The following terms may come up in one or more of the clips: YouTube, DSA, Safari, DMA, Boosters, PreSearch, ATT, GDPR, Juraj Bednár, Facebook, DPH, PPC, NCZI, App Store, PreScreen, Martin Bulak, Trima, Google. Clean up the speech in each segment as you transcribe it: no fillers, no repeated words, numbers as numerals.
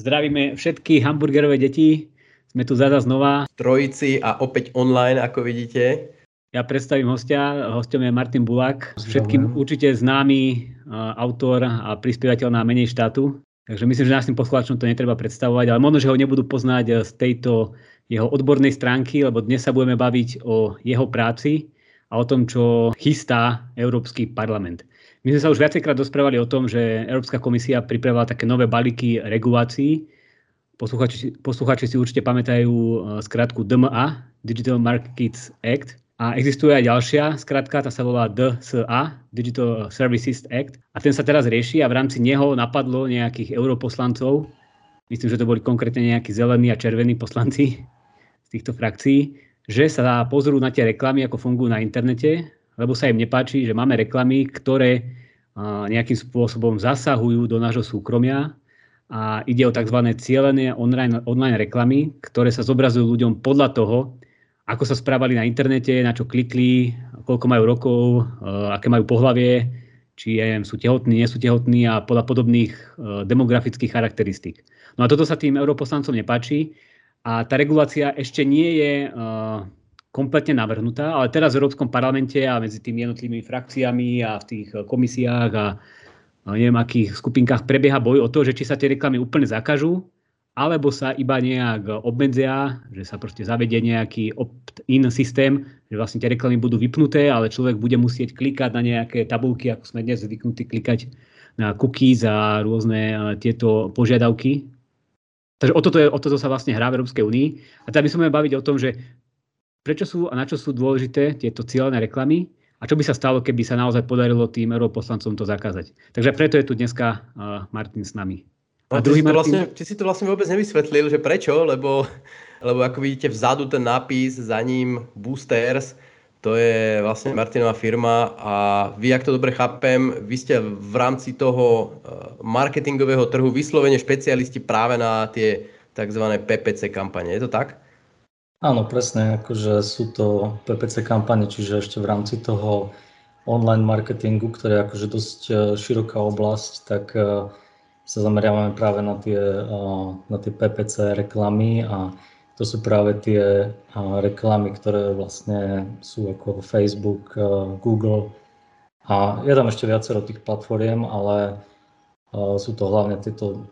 Zdravíme všetky hamburgerové deti. Sme tu zasa znova. Trojici a opäť online, ako vidíte. Ja predstavím hostia. Hostom je Martin Bulak. Všetkým určite známy autor a prispievateľ na Menej štátu. Takže myslím, že našim poslucháčom to netreba predstavovať, ale možno, že ho nebudú poznať z tejto jeho odbornej stránky, lebo dnes sa budeme baviť o jeho práci a o tom, čo chystá Európsky parlament. My sme sa už viacejkrát rozprávali o tom, že Európska komisia pripravila také nové balíky regulácií. Poslucháči si určite pamätajú skratku DMA, Digital Markets Act. A existuje aj ďalšia skratka, tá sa volá DSA, Digital Services Act. A ten sa teraz rieši a v rámci neho napadlo nejakých europoslancov. Myslím, že to boli konkrétne nejakí zelení a červení poslanci z týchto frakcií, že sa pozrú na tie reklamy, ako fungujú na internete, lebo sa im nepáči, že máme reklamy, ktoré nejakým spôsobom zasahujú do nášho súkromia. A ide o tzv. Cielené online reklamy, ktoré sa zobrazujú ľuďom podľa toho, ako sa správali na internete, na čo klikli, koľko majú rokov, aké majú pohlavie, či sú tehotní, nie sú tehotní a podľa podobných demografických charakteristík. No a toto sa tým europoslancom nepáči a tá regulácia ešte nie je kompletne navrhnutá, ale teraz v Európskom parlamente a medzi tými jednotlivými frakciami a v tých komisiách a neviem akých skupinkách prebieha boj o to, že či sa tie reklamy úplne zakažú, alebo sa iba nejak obmedzia, že sa proste zavedie nejaký opt-in systém, že vlastne tie reklamy budú vypnuté, ale človek bude musieť klikať na nejaké tabulky, ako sme dnes zvyknutí klikať na cookies a rôzne tieto požiadavky. Takže o toto sa vlastne hrá v Európskej únii. A teda my sa budeme baviť o tom, že prečo sú a na čo sú dôležité tieto cielené reklamy a čo by sa stalo, keby sa naozaj podarilo tým europoslancom to zakázať. Takže preto je tu dneska Martin s nami. A ty si to vlastne vôbec nevysvetlil, že prečo, lebo ako vidíte vzadu ten nápis, za ním Boosters, to je vlastne Martinová firma a vy, ak to dobre chápem, vy ste v rámci toho marketingového trhu vyslovene špecialisti práve na tie tzv. PPC kampane, je to tak? Áno, presne, akože sú to PPC kampane, čiže ešte v rámci toho online marketingu, ktoré je akože dosť široká oblasť, tak sa zameriavame práve na tie PPC reklamy a to sú práve tie reklamy, ktoré vlastne sú ako Facebook, Google a je tam ešte viacero tých platform, ale sú to hlavne tieto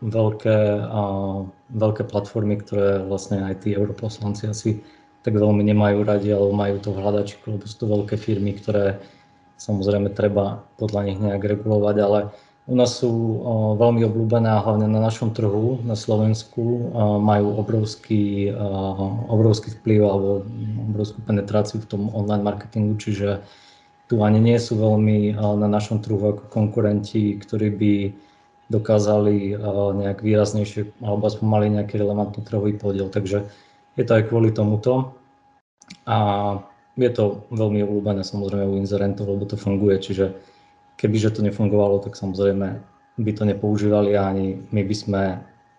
veľké platformy, ktoré vlastne aj tí europoslanci asi tak veľmi nemajú radi, alebo majú to v hľadačku, lebo sú to veľké firmy, ktoré samozrejme treba podľa nich nejak regulovať, ale u nás sú veľmi obľúbené a hlavne na našom trhu, na Slovensku, majú obrovský vplyv alebo obrovskú penetráciu v tom online marketingu, čiže tu ani nie sú veľmi na našom trhu ako konkurenti, ktorí by dokázali nejak výraznejšie alebo aspoň mali nejaký relevantný trhový podiel, takže je to aj kvôli tomuto a je to veľmi obľúbené samozrejme u inzerentov, lebo to funguje, čiže kebyže to nefungovalo, tak samozrejme by to nepoužívali a ani my by sme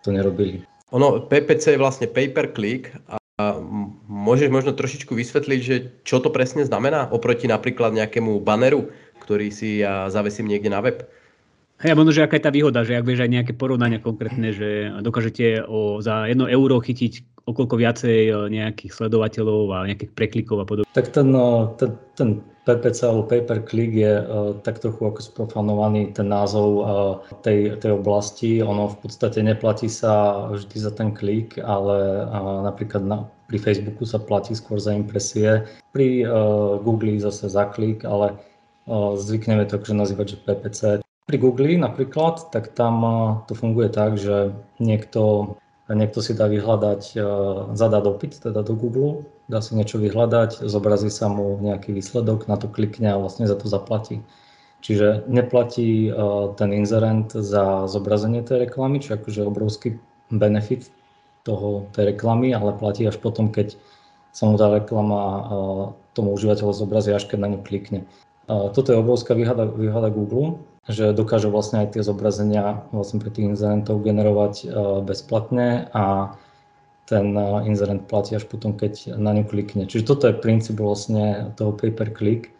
to nerobili. Ono, PPC je vlastne pay per click a môžeš možno trošičku vysvetliť, že čo to presne znamená oproti napríklad nejakému banneru, ktorý si ja zavesím niekde na web? Hej, možno, že aká je tá výhoda, že ak vieš aj nejaké porovnania konkrétne, že dokážete za 1 euro chytiť okoľko viacej nejakých sledovateľov a nejakých preklikov a podobne. Tak ten PPC alebo pay per click je tak trochu ako sprofanovaný ten názov tej oblasti. Ono v podstate neplatí sa vždy za ten klik, ale napríklad pri Facebooku sa platí skôr za impresie. Pri Google zase za klik, ale zvykneme to akože nazývať, že PPC. Pri Google napríklad, tak tam to funguje tak, že niekto si dá vyhľadať, zadá dopyt teda do Google, dá si niečo vyhľadať, zobrazí sa mu nejaký výsledok, na to klikne a vlastne za to zaplatí. Čiže neplatí ten inzerent za zobrazenie tej reklamy, čo je akože obrovský benefit tej reklamy, ale platí až potom, keď sa mu tá reklama tomu užívateľu zobrazí, až keď na ňu klikne. Toto je obrovská výhoda Google, že dokáže vlastne aj tie zobrazenia vlastne pre tých inzerentov generovať bezplatne a ten inzerent platí až potom, keď na ňu klikne. Čiže toto je princíp vlastne toho pay-per-click.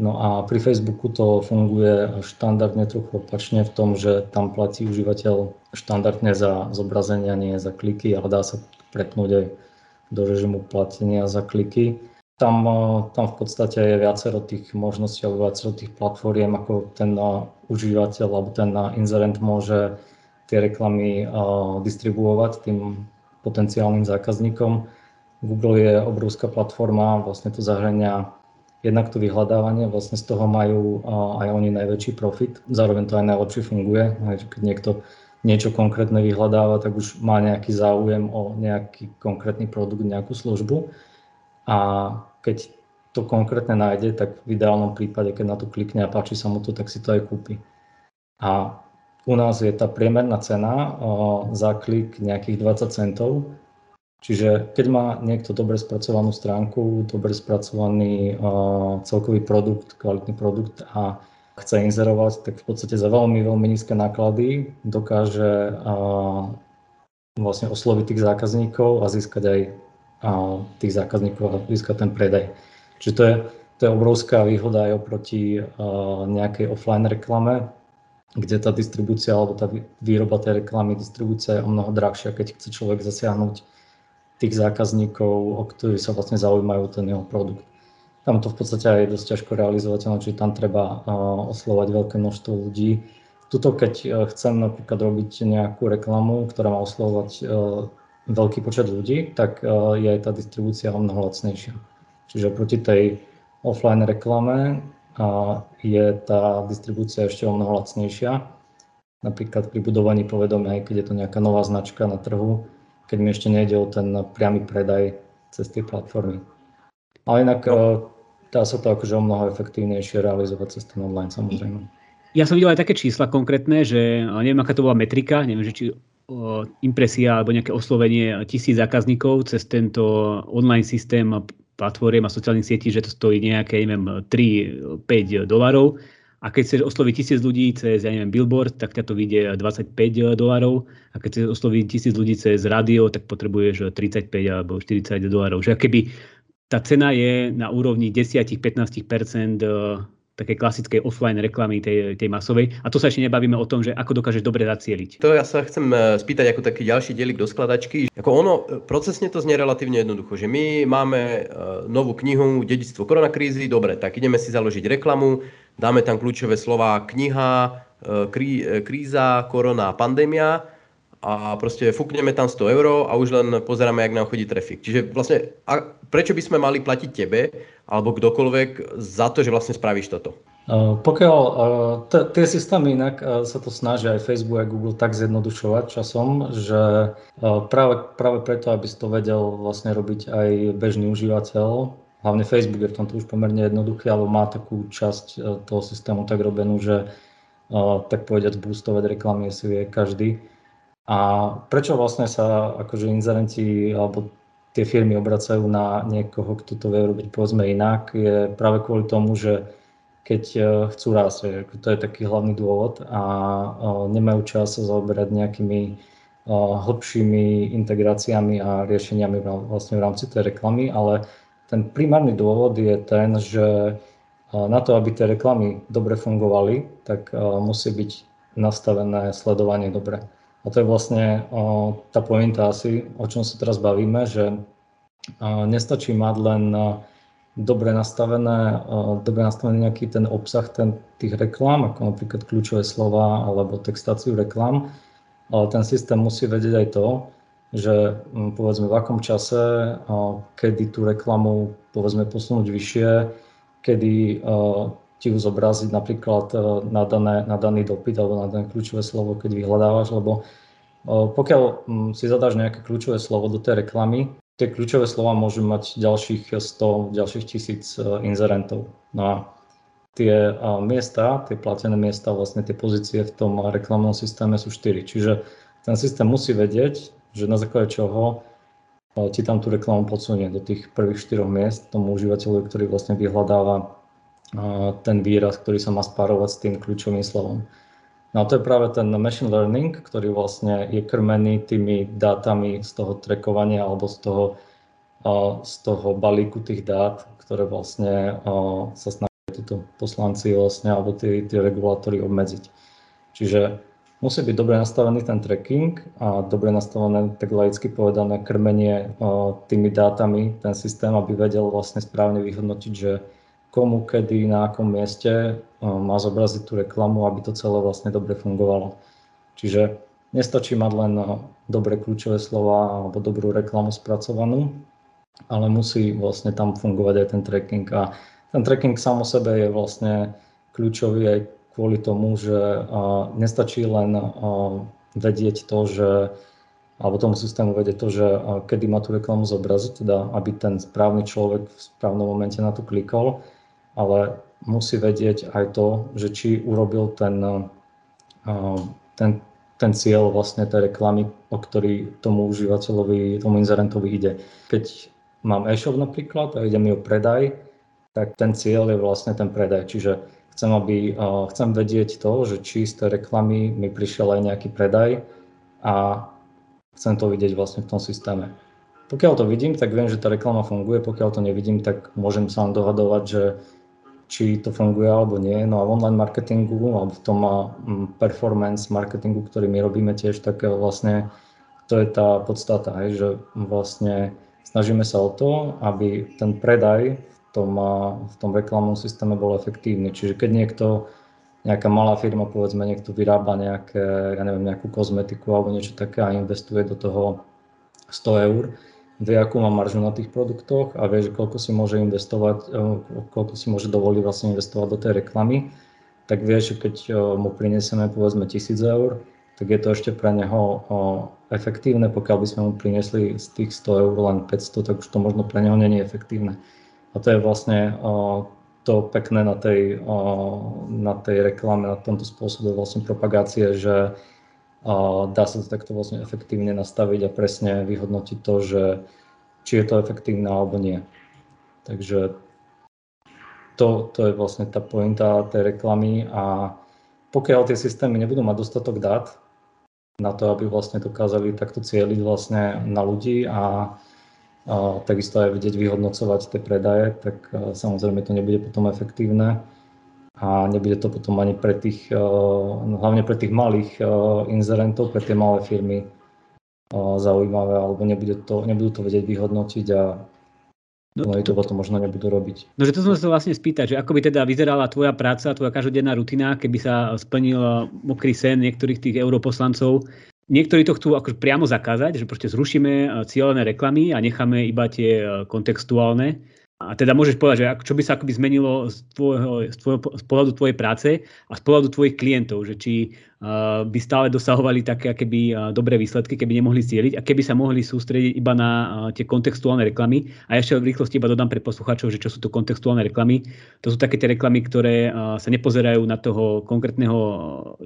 No a pri Facebooku to funguje štandardne trochu opačne v tom, že tam platí užívateľ štandardne za zobrazenia, nie za kliky, ale dá sa prepnúť aj do režimu platenia za kliky. Tam v podstate je viacero tých možností alebo viacero tých platform, ako ten užívateľ alebo ten inzerent môže tie reklamy distribuovať tým potenciálnym zákazníkom. Google je obrovská platforma, vlastne to zahŕňa jednak to vyhľadávanie, vlastne z toho majú aj oni najväčší profit. Zároveň to aj najlepšie funguje. Keď niekto niečo konkrétne vyhľadáva, tak už má nejaký záujem o nejaký konkrétny produkt, nejakú službu. A keď to konkrétne nájde, tak v ideálnom prípade, keď na to klikne a páči sa mu to, tak si to aj kúpi. A u nás je tá priemerná cena za klik nejakých 20 centov. Čiže keď má niekto dobre spracovanú stránku, dobre spracovaný celkový produkt, kvalitný produkt a chce inzerovať, tak v podstate za veľmi, veľmi nízke náklady dokáže vlastne osloviť tých zákazníkov a získať aj tých zákazníkov a získať ten predaj. Čiže to je obrovská výhoda aj oproti nejakej offline reklame, kde tá distribúcia alebo tá výroba tej reklamy, distribúcia je o mnoho drahšia, keď chce človek zasiahnuť tých zákazníkov, o ktorých sa vlastne zaujímajú ten jeho produkt. Tam to v podstate aj je dosť ťažko realizovateľné, čiže tam treba oslovať veľké množstvo ľudí. Tuto, keď chcem napríklad robiť nejakú reklamu, ktorá má oslovovať veľký počet ľudí, tak je aj tá distribúcia o mnoho lacnejšia. Čiže proti tej offline reklame je tá distribúcia ešte o mnoho lacnejšia. Napríklad pri budovaní povedomia, keď je to nejaká nová značka na trhu, keď mi ešte nejde o ten priamy predaj cez tie platformy. Ale inak dá sa to akože o mnoho efektívnejšie realizovať cez ten online, samozrejme. Ja som videl aj také čísla konkrétne, že neviem, aká to bola metrika, neviem, že či impresia alebo nejaké oslovenie 1000 zákazníkov cez tento online systém platform a sociálnych sietí, že to stojí nejaké, neviem, $3-5. A keď chceš osloviť 1000 ľudí cez, ja neviem, billboard, tak ťa to vyjde $25. A keď chceš osloviť 1000 ľudí cez rádio, tak potrebuješ $35 alebo $40. Že keby tá cena je na úrovni 10-15% také klasickej offline reklamy tej masovej. A to sa ešte nebavíme o tom, že ako dokážeš dobre zacieliť. To ja sa chcem spýtať ako taký ďalší dielik do skladačky. Ako ono, procesne to znie relatívne jednoducho, že my máme novú knihu Dedičstvo koronakrízy, dobre, tak ideme si založiť reklamu, dáme tam kľúčové slová kniha, kríza, korona, pandémia a proste fúkneme tam €100 a už len pozeráme, jak nám chodí trafik. Čiže vlastne, prečo by sme mali platiť tebe alebo kdokoľvek za to, že vlastne spravíš toto? Pokiaľ tie systémy inak sa to snažia aj Facebook a Google tak zjednodušovať časom, že práve preto, aby si to vedel vlastne robiť aj bežný užívateľ, hlavne Facebook je v tomto už pomerne jednoduchý, alebo má takú časť toho systému tak robenú, že tak povedať boostovať reklamy si vie každý. A prečo vlastne sa akože inzerenti alebo tie firmy obracajú na niekoho, kto to vie robiť povedzme inak, je práve kvôli tomu, že keď chcú rásť, to je taký hlavný dôvod a nemajú čas sa zaoberať nejakými hlbšími integráciami a riešeniami vlastne v rámci tej reklamy, ale ten primárny dôvod je ten, že na to, aby tie reklamy dobre fungovali, tak musí byť nastavené sledovanie dobre. A to je vlastne tá pointa asi, o čom sa teraz bavíme, že nestačí mať len dobre nastavený nejaký ten obsah tých reklám, ako napríklad kľúčové slova alebo textáciu reklám, ale ten systém musí vedieť aj to, že povedzme v akom čase, kedy tú reklamu povedzme posunúť vyššie, kedy ti ju zobraziť napríklad na daný dopyt alebo na dané kľúčové slovo, keď vyhľadávaš, lebo pokiaľ si zadáš nejaké kľúčové slovo do tej reklamy, tie kľúčové slova môžu mať ďalších 100, ďalších 1000 inzerentov. No a tie miesta, tie platené miesta, vlastne tie pozície v tom reklamnom systéme sú 4. Čiže ten systém musí vedieť, že na základe čoho ti tam tú reklamu podsunie do tých prvých 4 miest tomu užívateľu, ktorý vlastne vyhľadáva ten výraz, ktorý sa má spárovať s tým kľúčovým slovom. No to je práve ten machine learning, ktorý vlastne je krmený tými dátami z toho trackovania alebo z toho balíku tých dát, ktoré vlastne sa snažia títo poslanci vlastne alebo tí regulátori obmedziť. Čiže musí byť dobre nastavený ten tracking a dobre nastavené, tak laicky povedané, krmenie tými dátami, ten systém, aby vedel vlastne správne vyhodnotiť, že komu, kedy, na akom mieste má zobraziť tú reklamu, aby to celé vlastne dobre fungovalo. Čiže nestačí mať len dobre kľúčové slova alebo dobrú reklamu spracovanú, ale musí vlastne tam fungovať aj ten tracking. A ten tracking sám o sebe je vlastne kľúčový aj kvôli tomu, že nestačí len vedieť to, že alebo tomu systému vedieť to, že kedy má tú reklamu zobraziť, teda aby ten správny človek v správnom momente na to klikol, ale musí vedieť aj to, že či urobil ten cieľ vlastne tej reklamy, o ktorý tomu užívateľovi, tomu inzerentovi ide. Keď mám e-shop napríklad a ide mi o predaj, tak ten cieľ je vlastne ten predaj. Čiže chcem vedieť to, že či z tej reklamy mi prišiel aj nejaký predaj a chcem to vidieť vlastne v tom systéme. Pokiaľ to vidím, tak viem, že tá reklama funguje, pokiaľ to nevidím, tak môžem sám dohadovať, že či to funguje alebo nie. No a v online marketingu, alebo v tom performance marketingu, ktorý my robíme tiež, tak vlastne to je tá podstata, hej, že vlastne snažíme sa o to, aby ten predaj v tom reklamnom systéme bol efektívny. Čiže keď nejaká malá firma, povedzme, niekto vyrába nejakú kozmetiku alebo niečo také a investuje do toho 100 eur, vie, akú má maržu na tých produktoch a vie, že koľko si môže dovoliť vlastne investovať do tej reklamy, tak vie, že keď mu prinesieme povedzme 1000 eur, tak je to ešte pre neho efektívne. Pokiaľ by sme mu priniesli z tých 100 eur len 500, tak už to možno pre neho nie je efektívne. A to je vlastne to pekné na tej reklame, na tomto spôsobe vlastne propagácie, že dá sa to takto vlastne efektívne nastaviť a presne vyhodnotiť to, že či je to efektívne alebo nie. Takže to je vlastne tá pointa tej reklamy a pokiaľ tie systémy nebudú mať dostatok dát na to, aby vlastne dokázali takto cieliť vlastne na ľudí a takisto aj vedieť vyhodnocovať tie predaje, tak samozrejme to nebude potom efektívne. A nebude to potom ani hlavne pre tých malých inzerentov, pre tie malé firmy zaujímavé, alebo nebudú to vedieť vyhodnotiť a oni to potom možno nebudú robiť. No, že to som sa vlastne spýtať, že ako by teda vyzerala tvoja práca, tvoja každodenná rutina, keby sa splnil mokrý sen niektorých tých europoslancov. Niektorí to chcú akože priamo zakázať, že proste zrušíme cielené reklamy a necháme iba tie kontextuálne. A teda môžeš povedať, že čo by sa akoby zmenilo z pohľadu tvojej práce a z pohľadu tvojich klientov, že či by stále dosahovali také akéby dobré výsledky, keby nemohli cieliť a keby sa mohli sústrediť iba na tie kontextuálne reklamy. A ešte v rýchlosti iba dodám pre poslucháčov, že čo sú to kontextuálne reklamy. To sú také tie reklamy, ktoré sa nepozerajú na toho konkrétneho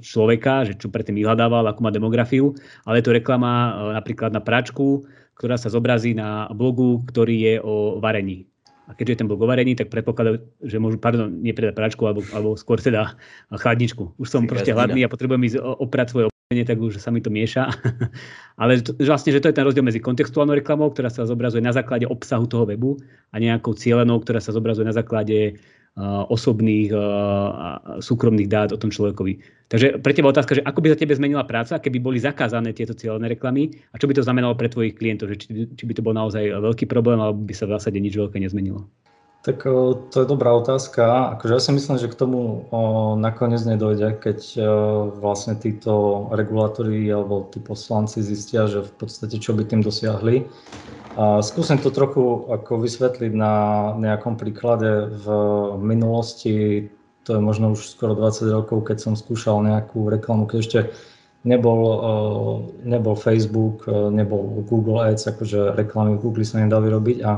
človeka, že čo predtým vyhľadával, akú má demografiu, ale je to reklama napríklad na práčku, ktorá sa zobrazí na blogu, ktorý je o varení. A keďže je ten blog o varení, tak predpokladajú, že môžu, nie predať práčku, alebo skôr teda chladničku. Už som proste hladný a potrebujem ísť oprať svoje oblečenie, tak už sa mi to mieša. Ale vlastne, že to je ten rozdiel medzi kontextuálnou reklamou, ktorá sa zobrazuje na základe obsahu toho webu a nejakou cielenou, ktorá sa zobrazuje na základe osobných a súkromných dát o tom človekovi. Takže pre teba otázka, že ako by za tebe zmenila práca, keby boli zakázané tieto cielené reklamy a čo by to znamenalo pre tvojich klientov, že či by to bol naozaj veľký problém alebo by sa v zásade nič veľké nezmenilo? Tak to je dobrá otázka. Akože ja si myslím, že k tomu nakoniec nedojde, keď vlastne títo regulátori alebo tí poslanci zistia, že v podstate čo by tým dosiahli. A skúsim to trochu ako vysvetliť na nejakom príklade. V minulosti, to je možno už skoro 20 rokov, keď som skúšal nejakú reklamu, keď ešte nebol Facebook, nebol Google Ads, akože reklamy v Google sa nedali robiť a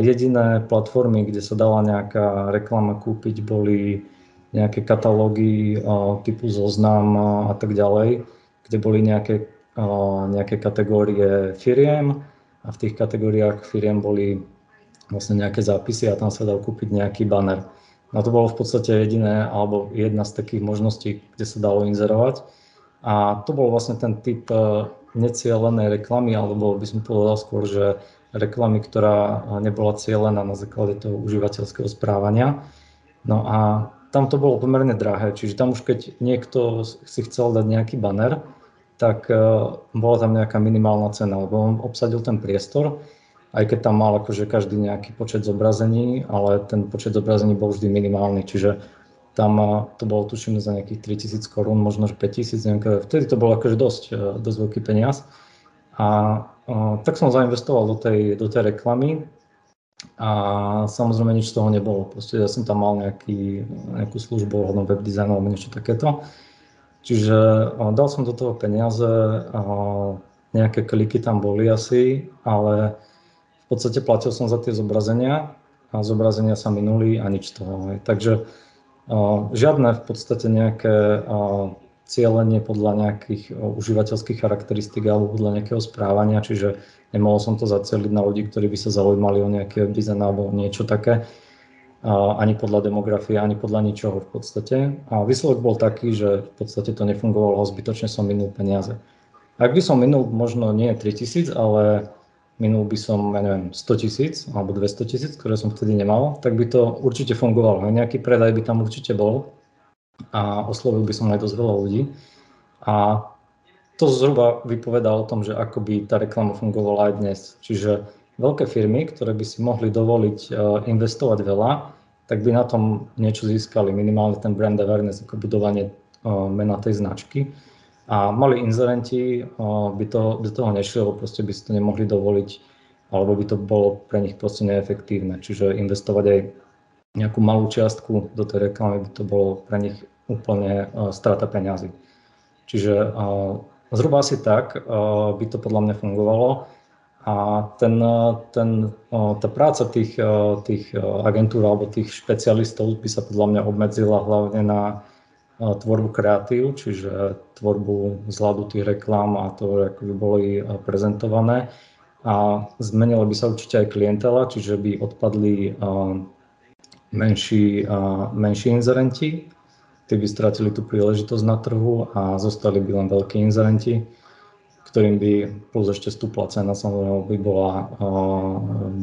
jediné platformy, kde sa dala nejaká reklama kúpiť, boli nejaké katalógy typu Zoznam a tak ďalej, kde boli nejaké kategórie firiem a v tých kategóriách firiem boli vlastne nejaké zápisy a tam sa dal kúpiť nejaký banner. No to bolo v podstate jediné, alebo jedna z takých možností, kde sa dalo inzerovať. A to bol vlastne ten typ necielenej reklamy, alebo by som povedal skôr, že reklamy, ktorá nebola cielená na základe toho užívateľského správania. No a tam to bolo pomerne drahé, čiže tam už keď niekto si chcel dať nejaký banner, tak bola tam nejaká minimálna cena, lebo on obsadil ten priestor, aj keď tam mal akože každý nejaký počet zobrazení, ale ten počet zobrazení bol vždy minimálny, čiže tam to bolo tuším za nejakých 3000 korún, možno 5000, neviem, vtedy to bolo akože dosť veľký peniaz. A tak som zainvestoval do tej reklamy. A samozrejme nič z toho nebolo, proste ja som tam mal nejakú službu ohľadom web designu alebo niečo takéto. Čiže dal som do toho peniaze, nejaké kliky tam boli asi, ale v podstate platil som za tie zobrazenia a zobrazenia sa minuli a nič z toho. Takže žiadne v podstate nejaké cielenie podľa nejakých užívateľských charakteristík alebo podľa nejakého správania, čiže nemohol som to zacieliť na ľudí, ktorí by sa zaujímali o nejaké dizajn alebo niečo také, ani podľa demografie, ani podľa ničoho v podstate. A výsledok bol taký, že v podstate to nefungovalo, zbytočne som minul peniaze. Ak by som minul možno nie 3000, ale minul by som, ja neviem, 100 000 alebo 200 000, ktoré som vtedy nemal, tak by to určite fungovalo. A nejaký predaj by tam určite bol. A oslovil by som aj dosť veľa ľudí. A to zhruba vypovedá o tom, že ako by tá reklama fungovala aj dnes. Čiže veľké firmy, ktoré by si mohli dovoliť investovať veľa, tak by na tom niečo získali. Minimálne ten brand awareness, ako budovanie mena tej značky. A mali inzerenti by do toho nešli, lebo proste by si to nemohli dovoliť, alebo by to bolo pre nich proste neefektívne. Čiže investovať aj nejakú malú čiastku do tej reklamy, by to bolo pre nich úplne strata peňazí. Čiže zhruba asi tak by to podľa mňa fungovalo a tá práca tých agentúr alebo tých špecialistov by sa podľa mňa obmedzila hlavne na tvorbu kreatív, čiže tvorbu zladu tých reklám a to, ako by boli prezentované. A zmenila by sa určite aj klientela, čiže by odpadli menší inzerenti, tí by stratili tú príležitosť na trhu a zostali by len veľkí inzerenti, ktorým by plus ešte stúpla cena, samozrejme by bola,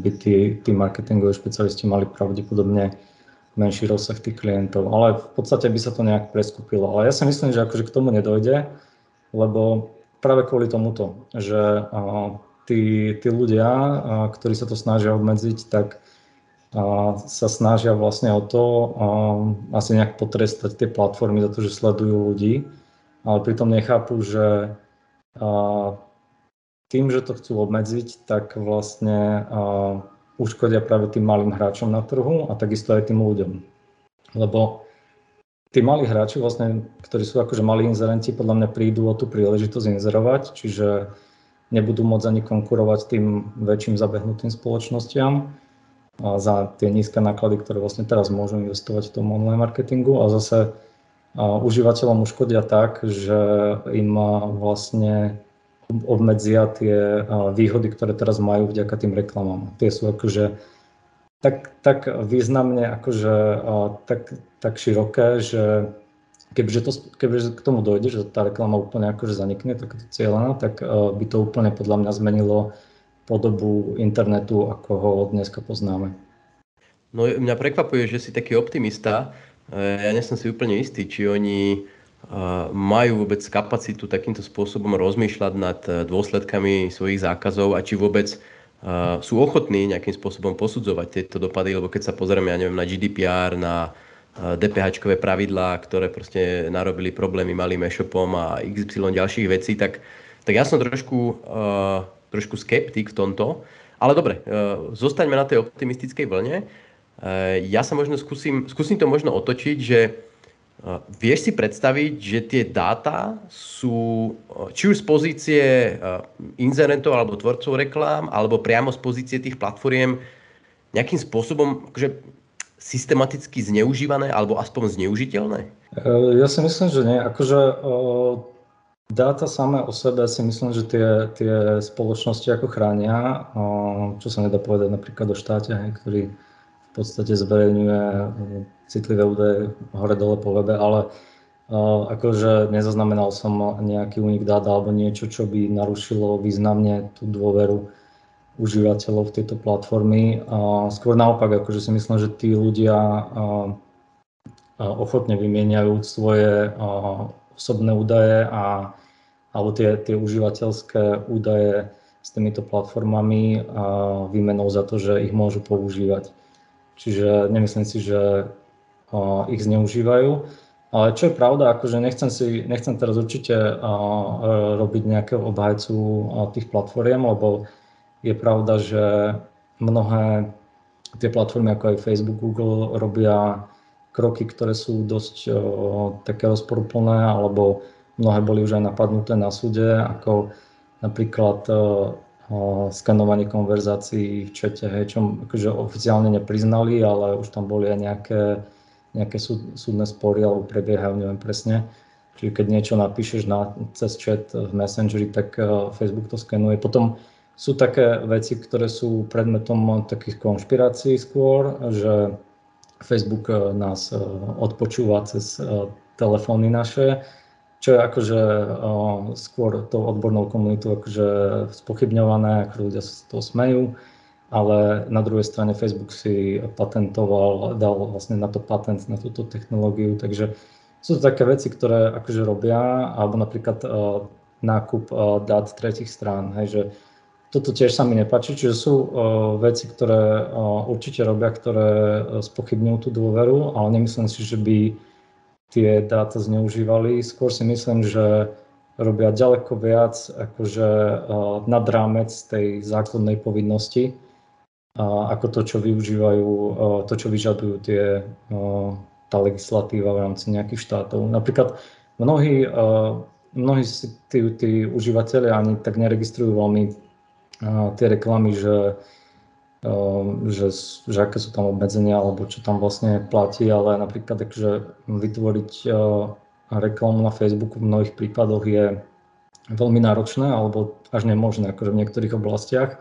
by tí marketingoví špecialisti mali pravdepodobne menší rozsah tých klientov, ale v podstate by sa to nejak preskupilo. Ale ja si myslím, že akože k tomu nedojde, lebo práve kvôli tomuto, že tí ľudia, ktorí sa to snažia obmedziť, tak sa snažia vlastne o to asi nejak potrestať tie platformy za to, že sledujú ľudí, ale pritom nechápu, že tým, že to chcú obmedziť, tak vlastne uškodia práve tým malým hráčom na trhu a takisto aj tým ľuďom. Lebo tí malí hráči, vlastne, ktorí sú akože malí inzerenti, podľa mňa prídu o tú príležitosť inzerovať, čiže nebudú môcť ani konkurovať tým väčším zabehnutým spoločnostiam za tie nízke náklady, ktoré vlastne teraz môžu investovať v tom online marketingu a zase užívateľom uškodia tak, že im vlastne obmedzia tie výhody, ktoré teraz majú vďaka tým reklamám. Tie sú akože tak významne, akože tak široké, že kebyže k tomu dojde, že tá reklama úplne akože zanikne, tak je cieľaná, tak by to úplne podľa mňa zmenilo podobu internetu, ako ho dneska poznáme. No mňa prekvapuje, že si taký optimista. Ja nie som si úplne istý, či oni majú vôbec kapacitu takýmto spôsobom rozmýšľať nad dôsledkami svojich zákazov a či vôbec sú ochotní nejakým spôsobom posudzovať tieto dopady, lebo keď sa pozrieme, ja neviem, na GDPR, na DPH-čkové pravidlá, ktoré proste narobili problémy malým e-shopom a XY ďalších vecí, tak ja som trošku skeptik v tomto, ale dobre, zostaňme na tej optimistickej vlne. Ja sa možno skúsim to možno otočiť, že vieš si predstaviť, že tie dáta sú či už z pozície inzerentov alebo tvorcov reklám, alebo priamo z pozície tých platformiem nejakým spôsobom akože systematicky zneužívané alebo aspoň zneužiteľné? Ja si myslím, že nie. Akože dáta samé o sebe si myslím, že tie spoločnosti ako chránia, čo sa nedá povedať napríklad o štáte, ktorý v v podstate zverejňuje citlivé údaje hore-dole po webe, ale akože nezaznamenal som nejaký únik dát alebo niečo, čo by narušilo významne tú dôveru užívateľov tejto platformy. Skôr naopak, akože si myslím, že tí ľudia ochotne vymieňajú svoje osobné údaje alebo tie užívateľské údaje s týmito platformami výmenou za to, že ich môžu používať. Čiže nemyslím si, že ich zneužívajú. Ale čo je pravda, akože nechcem teraz určite robiť nejakého obhajcu tých platform, lebo je pravda, že mnohé tie platformy, ako aj Facebook, Google, robia kroky, ktoré sú dosť také rozporuplné, alebo mnohé boli už aj napadnuté na súde, ako napríklad skanovanie konverzácií v čete, čo akože oficiálne nepriznali, ale už tam boli aj nejaké súdne spory alebo prebiehajú, neviem presne. Čiže keď niečo napíšeš cez chat v Messengeri, tak Facebook to skenuje. Potom sú také veci, ktoré sú predmetom takých konšpirácií skôr, že Facebook nás odpočúva cez telefóny naše, čo je akože skôr tou odbornou komunitou akože spochybňované, ako ľudia sa to smejú, ale na druhej strane Facebook si patentoval, dal vlastne na to patent, na túto technológiu, takže sú to také veci, ktoré akože robia, alebo napríklad nákup dát tretích strán, hej, že toto tiež sa mi nepáči, čiže sú veci, ktoré určite robia, ktoré spochybňujú tú dôveru, ale nemyslím si, že by tie dáta zneužívali. Skôr si myslím, že robia ďaleko viac akože nad rámec tej základnej povinnosti, ako to, čo využívajú, to, čo vyžadujú tá legislatíva v rámci nejakých štátov. Napríklad mnohí tí užívateľi ani tak neregistrujú veľmi tie reklamy, že aké sú tam obmedzenia alebo čo tam vlastne platí, ale napríklad takže vytvoriť reklamu na Facebooku v mnohých prípadoch je veľmi náročné alebo až nemožné akože v niektorých oblastiach.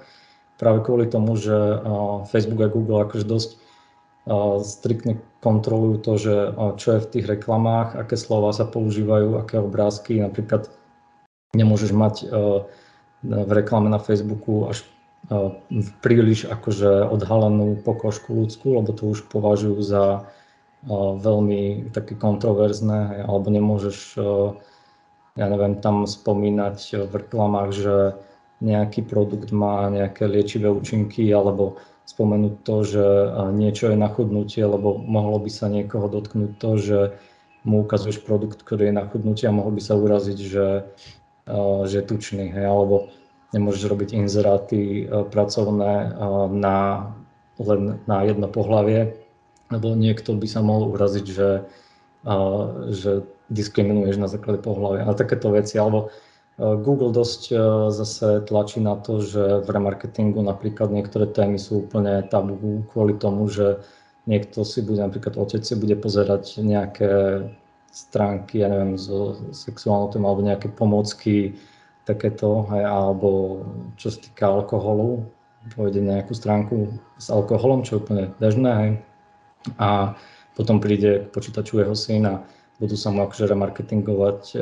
Práve kvôli tomu, že Facebook a Google akože dosť striktne kontrolujú to, že čo je v tých reklamách, aké slova sa používajú, aké obrázky. Napríklad nemôžeš mať v reklame na Facebooku až príliš akože odhalenú pokožku ľudskú, lebo to už považujú za veľmi také kontroverzné, alebo nemôžeš, ja neviem, tam spomínať v reklamách, že nejaký produkt má nejaké liečivé účinky, alebo spomenúť to, že niečo je na chudnutie, lebo mohlo by sa niekoho dotknúť to, že mu ukazuješ produkt, ktorý je na chudnutie a mohol by sa uraziť, že je tučný, hej, alebo nemôžeš robiť inzeráty pracovné len na jedno pohlavie, lebo niekto by sa mohol uraziť, že diskriminuješ na základe pohlavia a takéto veci. Alebo Google dosť zase tlačí na to, že v remarketingu napríklad niektoré témy sú úplne tabu kvôli tomu, že niekto si bude, napríklad otec si bude pozerať nejaké stránky, ja neviem, so sexuálnou témou alebo nejaké pomôcky, takéto, hej, alebo čo sa týka alkoholu, pôjde nejakú stránku s alkoholom, čo je úplne bežné, hej. A potom príde k počítaču jeho syn a budú sa mu akože remarketingovať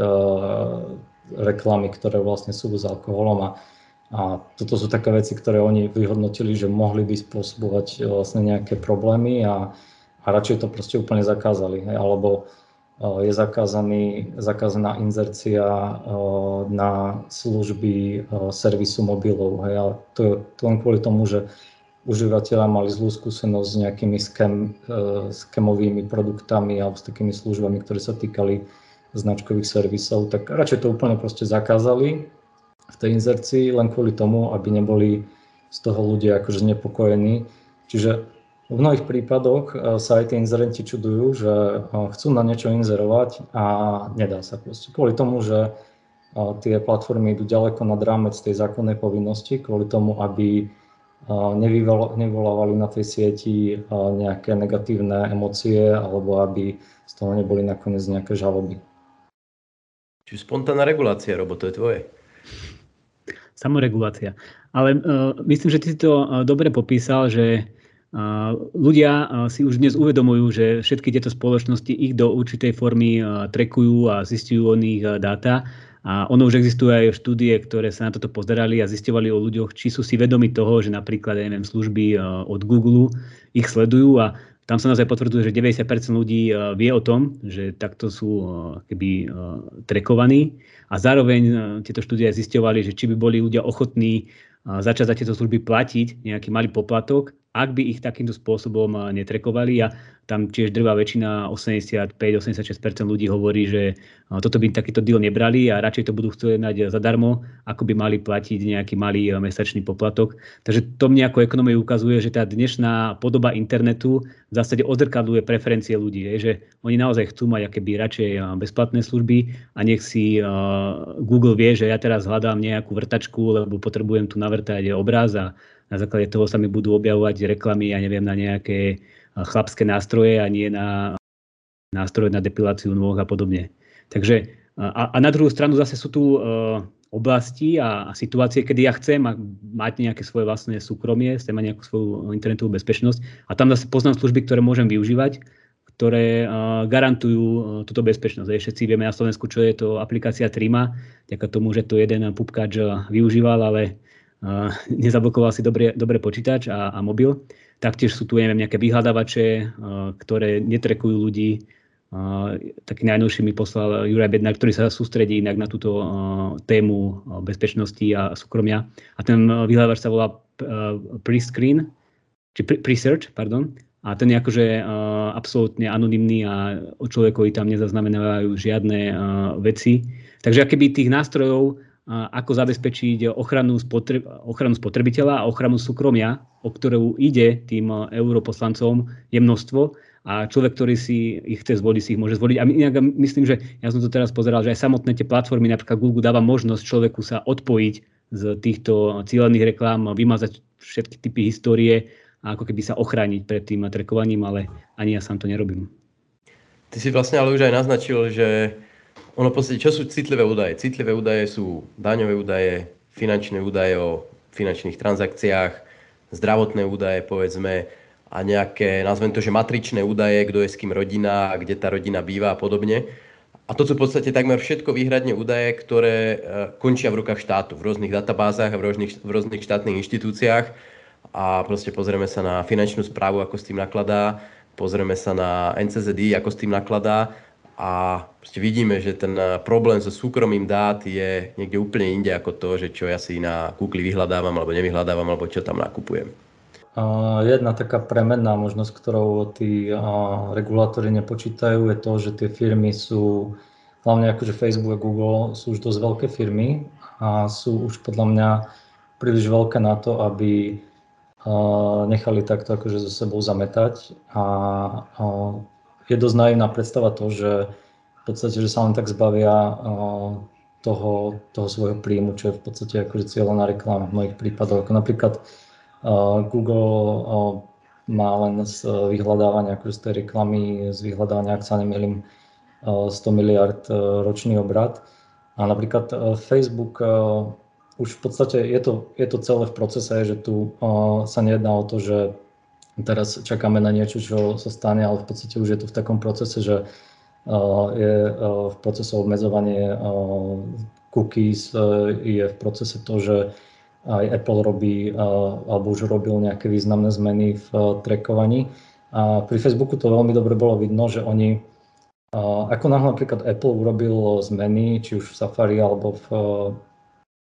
reklamy, ktoré vlastne sú s alkoholom a toto sú také veci, ktoré oni vyhodnotili, že mohli by spôsobovať vlastne nejaké problémy a radšej to proste úplne zakázali, hej, alebo je zakázaná inzercia na služby servisu mobilov. Hej. A to len kvôli tomu, že užívateľa mali zlú skúsenosť s nejakými skemovými produktami alebo s takými službami, ktoré sa týkali značkových servisov, tak radšej to úplne proste zakázali v tej inzercii len kvôli tomu, aby neboli z toho ľudia akože znepokojení. Čiže v mnohých prípadoch sa aj tí inzerenti čudujú, že chcú na niečo inzerovať a nedá sa proste. Kvôli tomu, že tie platformy idú ďaleko nad rámec tej zákonnej povinnosti, kvôli tomu, aby nevyvolávali na tej sieti nejaké negatívne emócie alebo aby z toho neboli nakoniec nejaké žaloby. Čiže spontánna regulácia, Robo, to je tvoje. Samoregulácia. Ale myslím, že ty si to dobre popísal, že Ľudia si už dnes uvedomujú, že všetky tieto spoločnosti ich do určitej formy trackujú a zistujú o nich dáta. A ono už existujú aj štúdie, ktoré sa na toto pozerali a zisťovali o ľuďoch, či sú si vedomi toho, že napríklad služby od Google ich sledujú, a tam sa naozaj potvrdzuje, že 90% ľudí vie o tom, že takto sú keby trackovaní, a zároveň tieto štúdie zisťovali, že či by boli ľudia ochotní začať za tieto služby platiť nejaký malý poplatok, ak by ich takýmto spôsobom netrekovali, a tam tiež drvá väčšina, 85-86% ľudí hovorí, že toto by takýto deal nebrali a radšej to budú chcieť dať zadarmo, ako by mali platiť nejaký malý mesačný poplatok. Takže to mne ako ekonomovi ukazuje, že tá dnešná podoba internetu v zásade odzrkadluje preferencie ľudí, že oni naozaj chcú mať akéby radšej bezplatné služby, a nech si Google vie, že ja teraz hľadám nejakú vrtačku, lebo potrebujem tu navrtať obraz, a na základe toho sa mi budú objavovať reklamy, ja neviem, na nejaké chlapské nástroje a nie na nástroje na depiláciu nôh a podobne. Takže, a na druhú stranu zase sú tu oblasti a situácie, kedy ja chcem mať nejaké svoje vlastné súkromie, chcem mať nejakú svoju internetovú bezpečnosť, a tam zase poznám služby, ktoré môžem využívať, ktoré garantujú túto bezpečnosť. Všetci vieme na Slovensku, čo je to aplikácia Trima, vďaka tomu, že to jeden pupkač využíval, ale nezablokoval si dobre počítač a mobil. Taktiež sú tu nejaké vyhľadávače, ktoré netrekujú ľudí. Taký najnovší mi poslal Juraj Bednár, ktorý sa sústredí inak na túto tému bezpečnosti a súkromia. A ten vyhľadávač sa volá PreScreen, či PreSearch, pardon. A ten je akože absolútne anonymný a o človekovi tam nezaznamenávajú žiadne veci. Takže akoby tých nástrojov, ako zabezpečiť ochranu spotrebiteľa a ochranu súkromia, o ktorú ide tým europoslancom, je množstvo, a človek, ktorý si ich chce zvoliť, si ich môže zvoliť. A inak myslím, že ja som to teraz pozeral, že aj samotné tie platformy, napríklad Google, dáva možnosť človeku sa odpojiť z týchto cieľených reklám, vymazať všetky typy histórie a ako keby sa ochrániť pred tým trackovaním, ale ani ja sám to nerobím. Ty si vlastne ale už aj naznačil, že ono v podstate, čo sú citlivé údaje? Citlivé údaje sú daňové údaje, finančné údaje o finančných transakciách, zdravotné údaje, povedzme, a nejaké, nazvem to, že matričné údaje, kto je s kým rodina, kde tá rodina býva a podobne. A to sú v podstate takmer všetko výhradne údaje, ktoré končia v rukách štátu, v rôznych databázach a v rôznych štátnych inštitúciách. A proste pozrieme sa na finančnú správu, ako s tým nakladá, pozrieme sa na NCZI, ako s tým nakladá. A vidíme, že ten problém so súkromím dát je niekde úplne inde ako to, že čo ja si na Google vyhľadávam alebo nevyhľadávam, alebo čo tam nakupujem. Jedna taká premenná možnosť, ktorou tí regulátori nepočítajú, je to, že tie firmy sú, hlavne akože Facebook a Google, sú už dosť veľké firmy a sú už podľa mňa príliš veľké na to, aby nechali takto akože so sebou zametať. A je dosť naivná predstava to, že v podstate, že sa len tak zbavia toho svojho príjmu, čo je v podstate akože cieľená reklama v mnohých prípadoch. Ako napríklad Google má len z vyhľadávania akože z tej reklamy, z vyhľadávania, ak sa nemýlim, 100 miliard ročný obrad. A napríklad Facebook už v podstate je to celé v procese, že tu sa nejedná o to, že teraz čakáme na niečo, čo sa stane, ale v podstate už je to v takom procese, že je v procese obmedzovanie cookies, je v procese to, že aj Apple robí, alebo už robil nejaké významné zmeny v trackovaní. A pri Facebooku to veľmi dobre bolo vidno, že oni, ako náhle napríklad Apple urobil zmeny, či už v Safari alebo v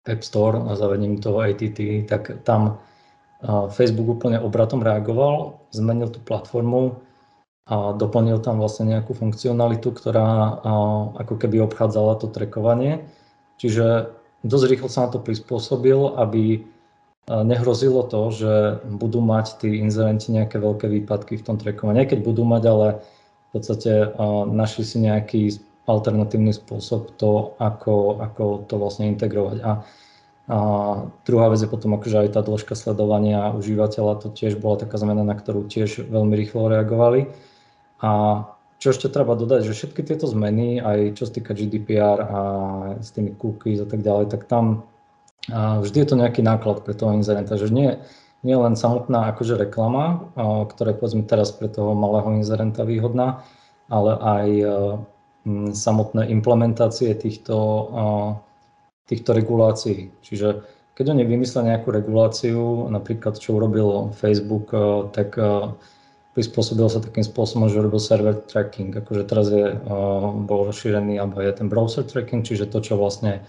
App Store a zavedením toho ATT, tak tam Facebook úplne obratom reagoval, zmenil tú platformu a doplnil tam vlastne nejakú funkcionalitu, ktorá ako keby obchádzala to trackovanie. Čiže dosť rýchlo sa na to prispôsobil, aby nehrozilo to, že budú mať tí inzerenti nejaké veľké výpadky v tom trackovaní. Aj keď budú mať, ale v podstate našli si nejaký alternatívny spôsob to, ako to vlastne integrovať. A druhá vec je potom akože aj tá dĺžka sledovania užívateľa, to tiež bola taká zmena, na ktorú tiež veľmi rýchlo reagovali. A čo ešte treba dodať, že všetky tieto zmeny, aj čo sa týka GDPR a s tými cookies a tak ďalej, tak tam vždy je to nejaký náklad pre toho inzerenta, že nie nie len samotná akože reklama, ktorá je povedzme teraz pre toho malého inzerenta výhodná, ale aj samotné implementácie týchto regulácií. Čiže keď oni vymyslia nejakú reguláciu, napríklad čo urobil Facebook, tak prispôsobil sa takým spôsobom, že urobil server tracking. Akože teraz bol rozšírený, alebo je ten browser tracking, čiže to, čo vlastne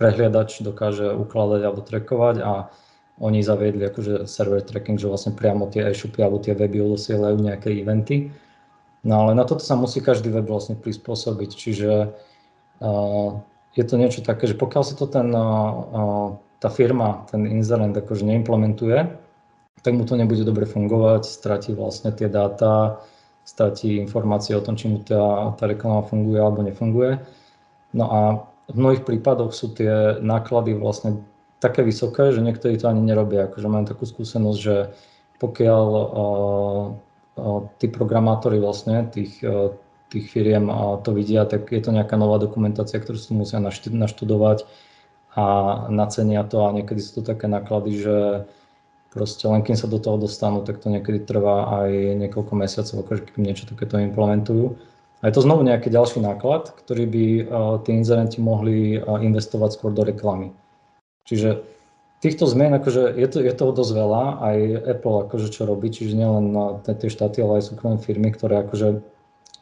prehliadač dokáže ukladať alebo trackovať, a oni zaviedli akože server tracking, že vlastne priamo tie e-shopy alebo tie weby odosielajú nejaké eventy. No ale na toto sa musí každý web vlastne prispôsobiť, čiže je to niečo také, že pokiaľ si to tá firma, ten inzerent akože neimplementuje, tak mu to nebude dobre fungovať, stratí vlastne tie dáta, stratí informácie o tom, či mu tá reklama funguje alebo nefunguje. No a v mnohých prípadoch sú tie náklady vlastne také vysoké, že niektorí to ani nerobia. Akože mám takú skúsenosť, že pokiaľ tí programátori vlastne tých firiem to vidia, tak je to nejaká nová dokumentácia, ktorú si musia naštudovať a nacenia to, a niekedy sú to také náklady, že proste len kým sa do toho dostanú, tak to niekedy trvá aj niekoľko mesiacov, akože kým niečo takéto implementujú. A je to znovu nejaký ďalší náklad, ktorý by tí inzerenti mohli investovať skôr do reklamy. Čiže týchto zmien akože je toho dosť veľa, aj Apple akože čo robí, čiže nielen tie štáty, ale aj súkromné firmy, ktoré akože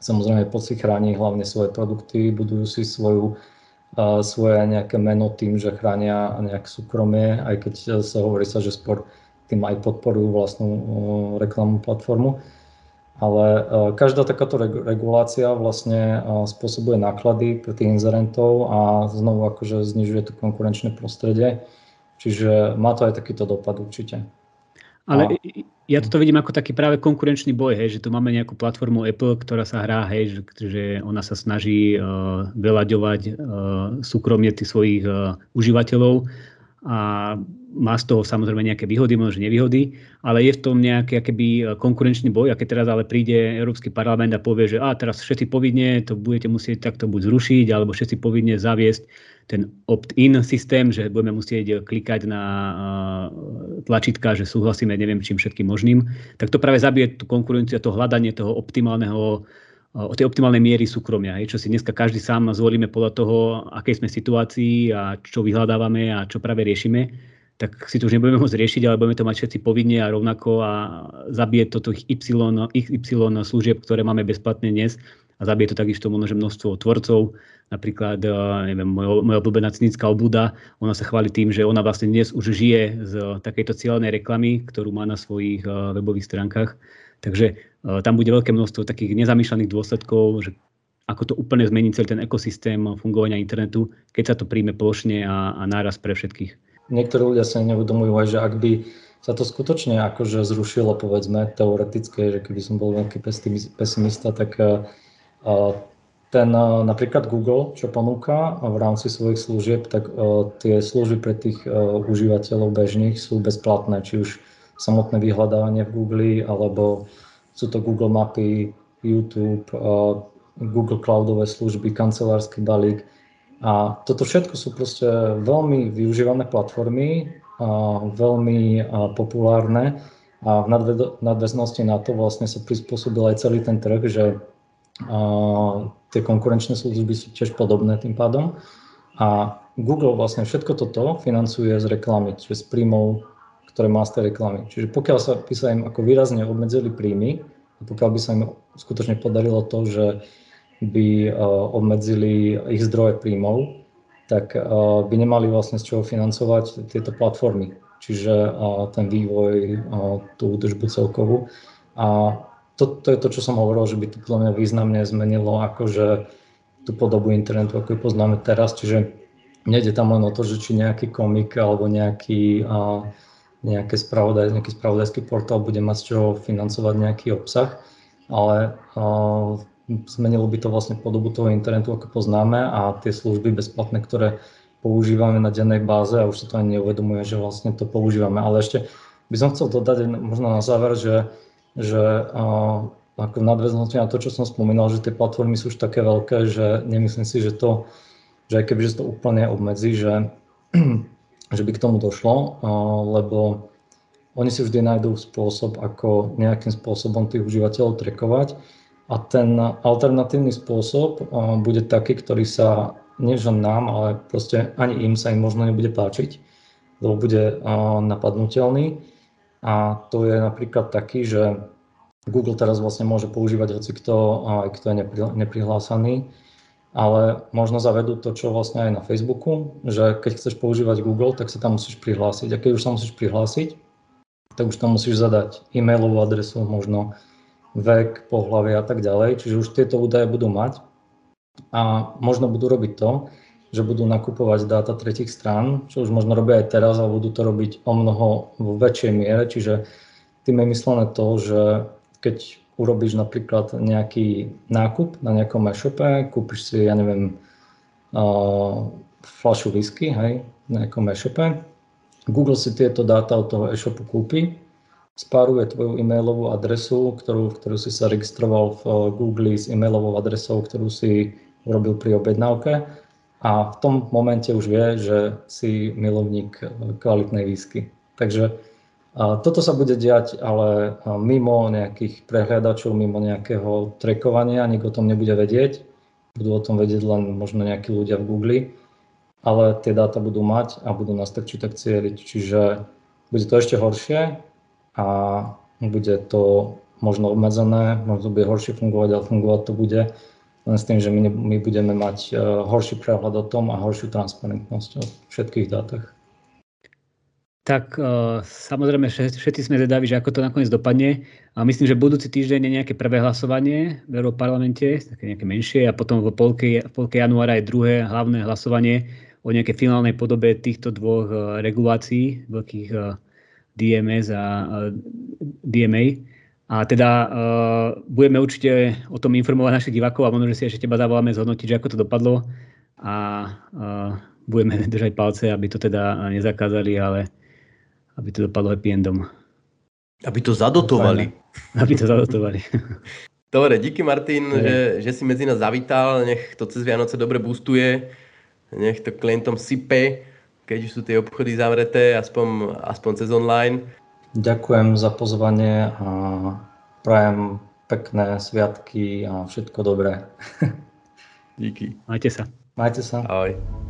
samozrejme si chráni hlavne svoje produkty, budujú si svoje nejaké meno tým, že chránia nejaké súkromie, aj keď sa hovorí sa, že spor tým aj podporujú vlastnú reklamnú platformu. Ale každá takáto regulácia vlastne spôsobuje náklady pre tých inzerentov a znovu akože znižuje to konkurenčné prostredie. Čiže má to aj takýto dopad určite. Ale ja toto vidím ako taký práve konkurenčný boj, hej, že tu máme nejakú platformu Apple, ktorá sa hrá, hej, že ona sa snaží vyľaďovať súkromie tých svojich užívateľov a má z toho samozrejme nejaké výhody, možno nevýhody, ale je v tom nejaký akoby konkurenčný boj, a keď teraz ale príde Európsky parlament a povie, že teraz všetci povinne to budete musieť takto buď zrušiť, alebo všetci povinne zaviesť ten opt-in systém, že budeme musieť klikať na tlačítka, že súhlasíme neviem čím všetkým možným, tak to práve zabije tú konkurenciu, to hľadanie toho optimálneho o tej optimálnej miery súkromia, čo si dneska každý sám zvolíme podľa toho, akej sme situácii a čo vyhľadávame a čo práve riešime, tak si to už nebudeme môcť riešiť, ale budeme to mať všetci povinne a rovnako, a zabije to tých XY služieb, ktoré máme bezplatne dnes, a zabije to takisto možno množstvo tvorcov. Napríklad, neviem, moja obľúbená cynická obľúda, ona sa chváli tým, že ona vlastne dnes už žije z takejto cieľnej reklamy, ktorú má na svojich webových stránkach. Takže tam bude veľké množstvo takých nezamýšľaných dôsledkov, že ako to úplne zmení celý ten ekosystém fungovania internetu, keď sa to príjme plošne a náraz pre všetkých. Niektorí ľudia sa neuvedomujú aj, že ak by sa to skutočne akože zrušilo, povedzme, teoretické, že keby som bol veľký pesimista, tak ten napríklad Google, čo ponúka v rámci svojich služieb, tak tie služby pre tých užívateľov bežných sú bezplatné, či už samotné vyhľadávanie v Google, alebo sú to Google mapy, YouTube, Google cloudové služby, kancelársky balík. A toto všetko sú proste veľmi využívané platformy, veľmi populárne, a v nadväznosti na to vlastne sa prispôsobil aj celý ten trh, že tie konkurenčné služby sú tiež podobné tým pádom. A Google vlastne všetko toto financuje z reklamy, čiže z príjmov, ktoré má z tej reklamy. Čiže pokiaľ by sa im ako výrazne obmedzili príjmy, a pokiaľ by sa im skutočne podarilo to, že by obmedzili ich zdroje príjmov, tak by nemali vlastne z čoho financovať tieto platformy, čiže ten vývoj, tú údržbu celkovú. A to je to, čo som hovoril, že by to podľa mňa významne zmenilo akože tú podobu internetu, ako ju poznáme teraz. Čiže nejde tam len o to, že či nejaký komik alebo nejaký spravodajský portál bude mať z čoho financovať nejaký obsah, ale zmenilo by to vlastne podobu toho internetu, ako poznáme, a tie služby bezplatné, ktoré používame na dennej báze, a už sa to ani neuvedomuje, že vlastne to používame. Ale ešte by som chcel dodať možno na záver, že ako v nadväznosti na to, čo som spomínal, že tie platformy sú už také veľké, že nemyslím si, že aj keby to úplne obmedzí, že by k tomu došlo, lebo oni si vždy nájdú spôsob, ako nejakým spôsobom tých užívateľov trackovať. A ten alternatívny spôsob bude taký, ktorý sa nieže nám, ale proste ani im sa im možno nebude páčiť, lebo bude napadnutelný. A to je napríklad taký, že Google teraz vlastne môže používať hocikto, aj kto je neprihlásaný, ale možno zavedú to, čo vlastne aj na Facebooku, že keď chceš používať Google, tak sa tam musíš prihlásiť. A keď už sa musíš prihlásiť, tak už tam musíš zadať e-mailovú adresu, možno vek, pohlavie a tak ďalej, čiže už tieto údaje budú mať a možno budú robiť to, že budú nakupovať dáta tretích strán, čo už možno robia aj teraz, ale budú to robiť o mnoho v väčšej miere, čiže tým je myslené to, že keď urobíš napríklad nejaký nákup na nejakom e-shope, kúpiš si, ja neviem, fľašu whisky, hej, na nejakom e-shope, Google si tieto dáta od toho e-shopu kúpi, spáruje tvoju e-mailovú adresu, ktorú si sa registroval v Google s e-mailovou adresou, ktorú si urobil pri objednávke a v tom momente už vie, že si milovník kvalitnej whisky. Takže toto sa bude diať, ale mimo nejakých prehliadačov, mimo nejakého trackovania, nikto o tom nebude vedieť, budú o tom vedieť len možno nejakí ľudia v Google, ale tie dáta budú mať a budú nás tak či tak cieliť, čiže bude to ešte horšie. A bude to možno obmedzené, možno bude horšie fungovať, ale fungovať to bude len s tým, že my budeme mať horší prehľad o tom a horšiu transparentnosť o všetkých dátach. Tak samozrejme všetci sme zvedaví, že ako to nakoniec dopadne. A myslím, že budúci týždeň je nejaké prvé hlasovanie v Europarlamente, také nejaké menšie a potom v polke januára je druhé hlavné hlasovanie o nejakej finálnej podobe týchto dvoch regulácií veľkých DMS a DMA. A teda budeme určite o tom informovať našich divákov a možno, že si ešte teba zavoláme zhodnotiť, že ako to dopadlo a budeme držať palce, aby to teda nezakázali, ale aby to dopadlo happy endom. Aby to zadotovali. Aby to zadotovali. Dobre, díky Martin, že si medzi nás zavítal, nech to cez Vianoce dobre boostuje, nech to klientom sype, keď už sú tie obchody zavreté, aspoň cez online. Ďakujem za pozvanie a prajem pekné sviatky a všetko dobré. Díky. Majte sa. Majte sa. Ahoj.